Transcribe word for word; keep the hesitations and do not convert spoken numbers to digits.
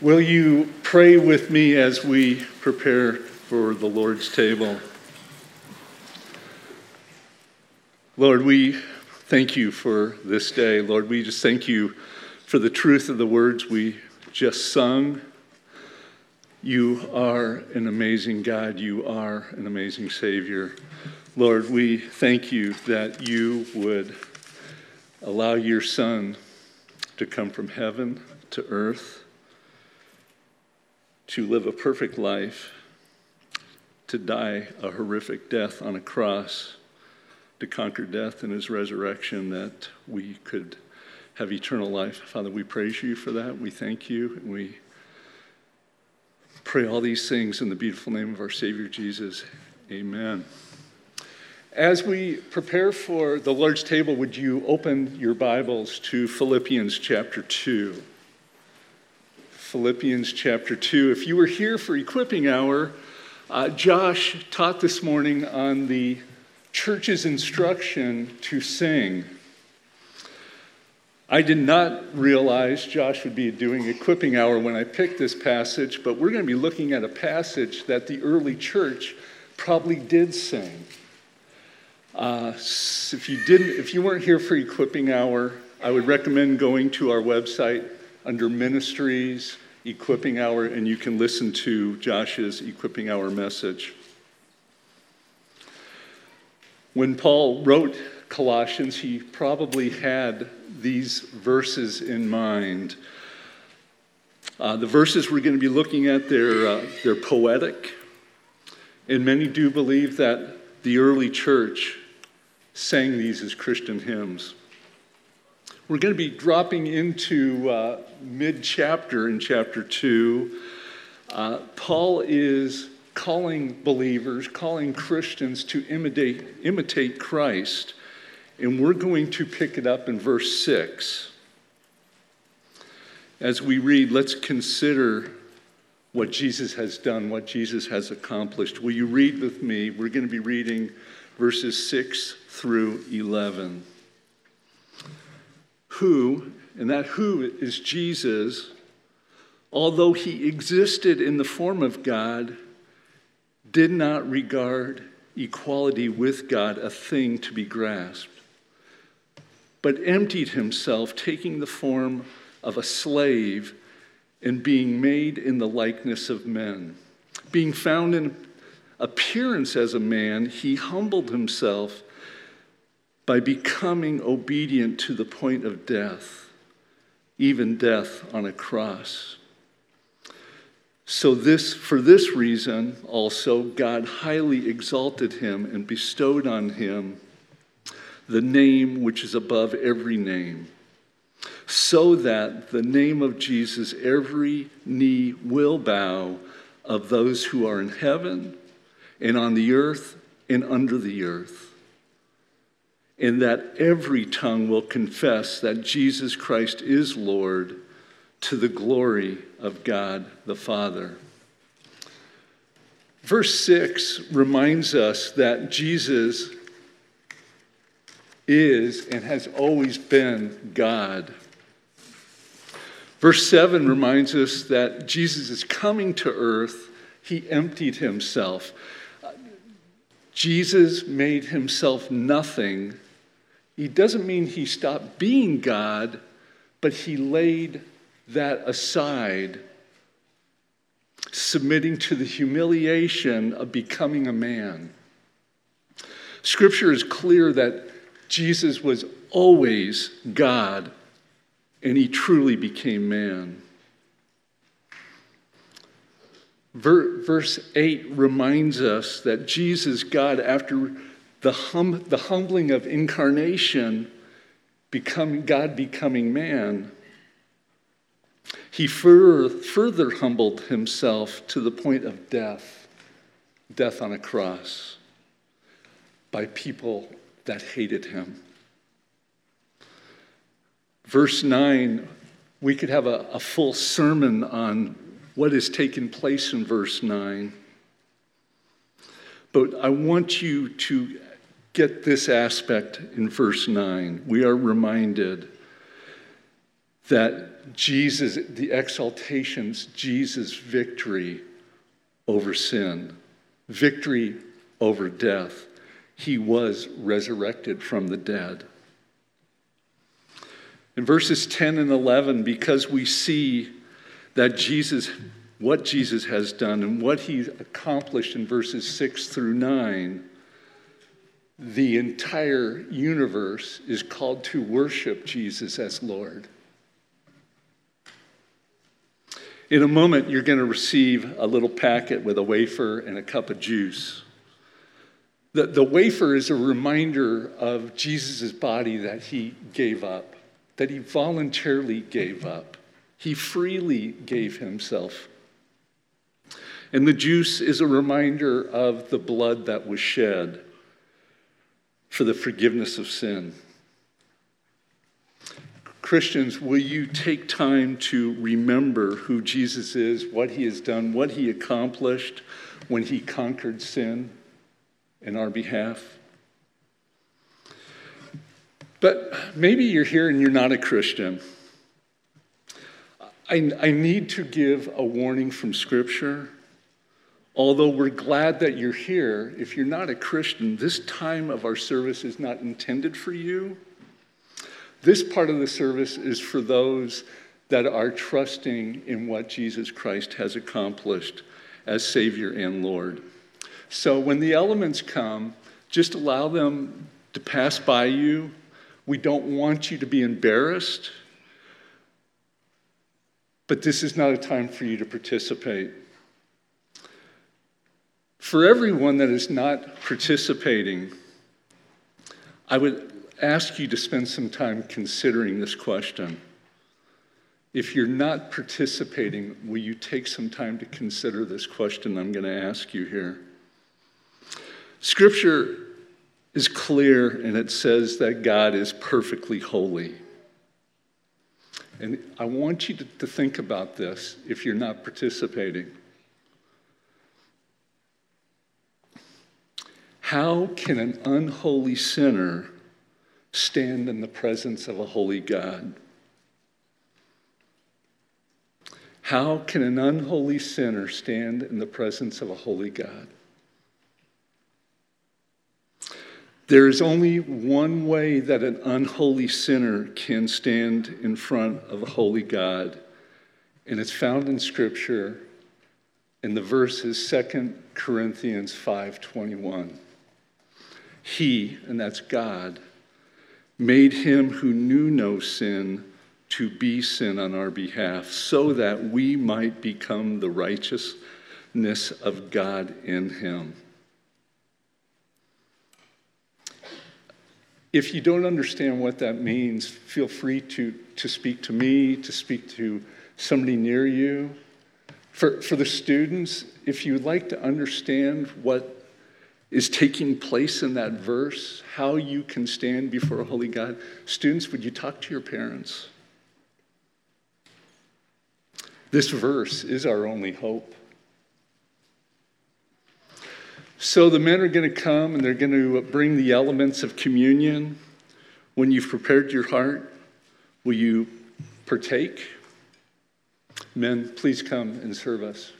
Will you pray with me as we prepare for the Lord's table? Lord, we thank you for this day. Lord, we just thank you for the truth of the words we just sung. You are an amazing God. You are an amazing Savior. Lord, we thank you that you would allow your Son to come from heaven to earth, to live a perfect life, to die a horrific death on a cross, to conquer death in his resurrection, that we could have eternal life. Father, we praise you for that. We thank you. And we pray all these things in the beautiful name of our Savior Jesus. Amen. As we prepare for the Lord's table, would you open your Bibles to Philippians chapter two? Philippians chapter two. If you were here for equipping hour, uh, Josh taught this morning on the church's instruction to sing. I did not realize Josh would be doing equipping hour when I picked this passage, but we're going to be looking at a passage that the early church probably did sing. Uh, if you didn't, if you weren't here for equipping hour, I would recommend going to our website under Ministries, Equipping Hour, and you can listen to Josh's Equipping Hour message. When Paul wrote Colossians, he probably had these verses in mind. Uh, the verses we're going to be looking at, they're, uh, they're poetic, and many do believe that the early church sang these as Christian hymns. We're going to be dropping into uh, mid-chapter in chapter two. Uh, Paul is calling believers, calling Christians to imitate, imitate Christ. And we're going to pick it up in verse six. As we read, let's consider what Jesus has done, what Jesus has accomplished. Will you read with me? We're going to be reading verses six through eleven. Who, and that who is Jesus, although he existed in the form of God, did not regard equality with God a thing to be grasped, but emptied himself, taking the form of a slave and being made in the likeness of men. Being found in appearance as a man, he humbled himself by becoming obedient to the point of death, even death on a cross. So this, for this reason also, God highly exalted him and bestowed on him the name which is above every name, so that the name of Jesus every knee will bow, of those who are in heaven and on the earth and under the earth, and that every tongue will confess that Jesus Christ is Lord, to the glory of God the Father. Verse six reminds us that Jesus is and has always been God. Verse seven reminds us that Jesus is coming to earth. He emptied himself. Jesus made himself nothing. It doesn't mean he stopped being God, but he laid that aside, submitting to the humiliation of becoming a man. Scripture is clear that Jesus was always God, and he truly became man. Verse eight reminds us that Jesus, God, after the, hum, the humbling of incarnation, become, God becoming man, he fur, further humbled himself to the point of death, death on a cross, by people that hated him. Verse nine, we could have a, a full sermon on what has taken place in verse nine. But I want you to get this aspect in verse nine. We are reminded that Jesus, the exaltations, Jesus' victory over sin, victory over death. He was resurrected from the dead. In verses ten and eleven, because we see that Jesus, what Jesus has done and what he accomplished in verses six through nine, the entire universe is called to worship Jesus as Lord. In a moment, you're going to receive a little packet with a wafer and a cup of juice. The, the wafer is a reminder of Jesus' body that he gave up, that he voluntarily gave up. He freely gave himself. And the juice is a reminder of the blood that was shed for the forgiveness of sin. Christians, will you take time to remember who Jesus is, what he has done, what he accomplished when he conquered sin in our behalf? But maybe you're here and you're not a Christian. I, I need to give a warning from Scripture. Although we're glad that you're here, if you're not a Christian, this time of our service is not intended for you. This part of the service is for those that are trusting in what Jesus Christ has accomplished as Savior and Lord. So when the elements come, just allow them to pass by you. We don't want you to be embarrassed, but this is not a time for you to participate. For everyone that is not participating, I would ask you to spend some time considering this question. If you're not participating, will you take some time to consider this question I'm going to ask you here? Scripture is clear, and it says that God is perfectly holy. And I want you to, to think about this if you're not participating. How can an unholy sinner stand in the presence of a holy God? How can an unholy sinner stand in the presence of a holy God? There is only one way that an unholy sinner can stand in front of a holy God, and it's found in Scripture in the verses Second Corinthians five twenty-one. He, and that's God, made him who knew no sin to be sin on our behalf, so that we might become the righteousness of God in him. If you don't understand what that means, feel free to, to speak to me, to speak to somebody near you. For, for the students, if you'd like to understand what is taking place in that verse, how you can stand before a holy God. Students, would you talk to your parents? This verse is our only hope. So the men are going to come and they're going to bring the elements of communion. When you've prepared your heart, will you partake? Men, please come and serve us.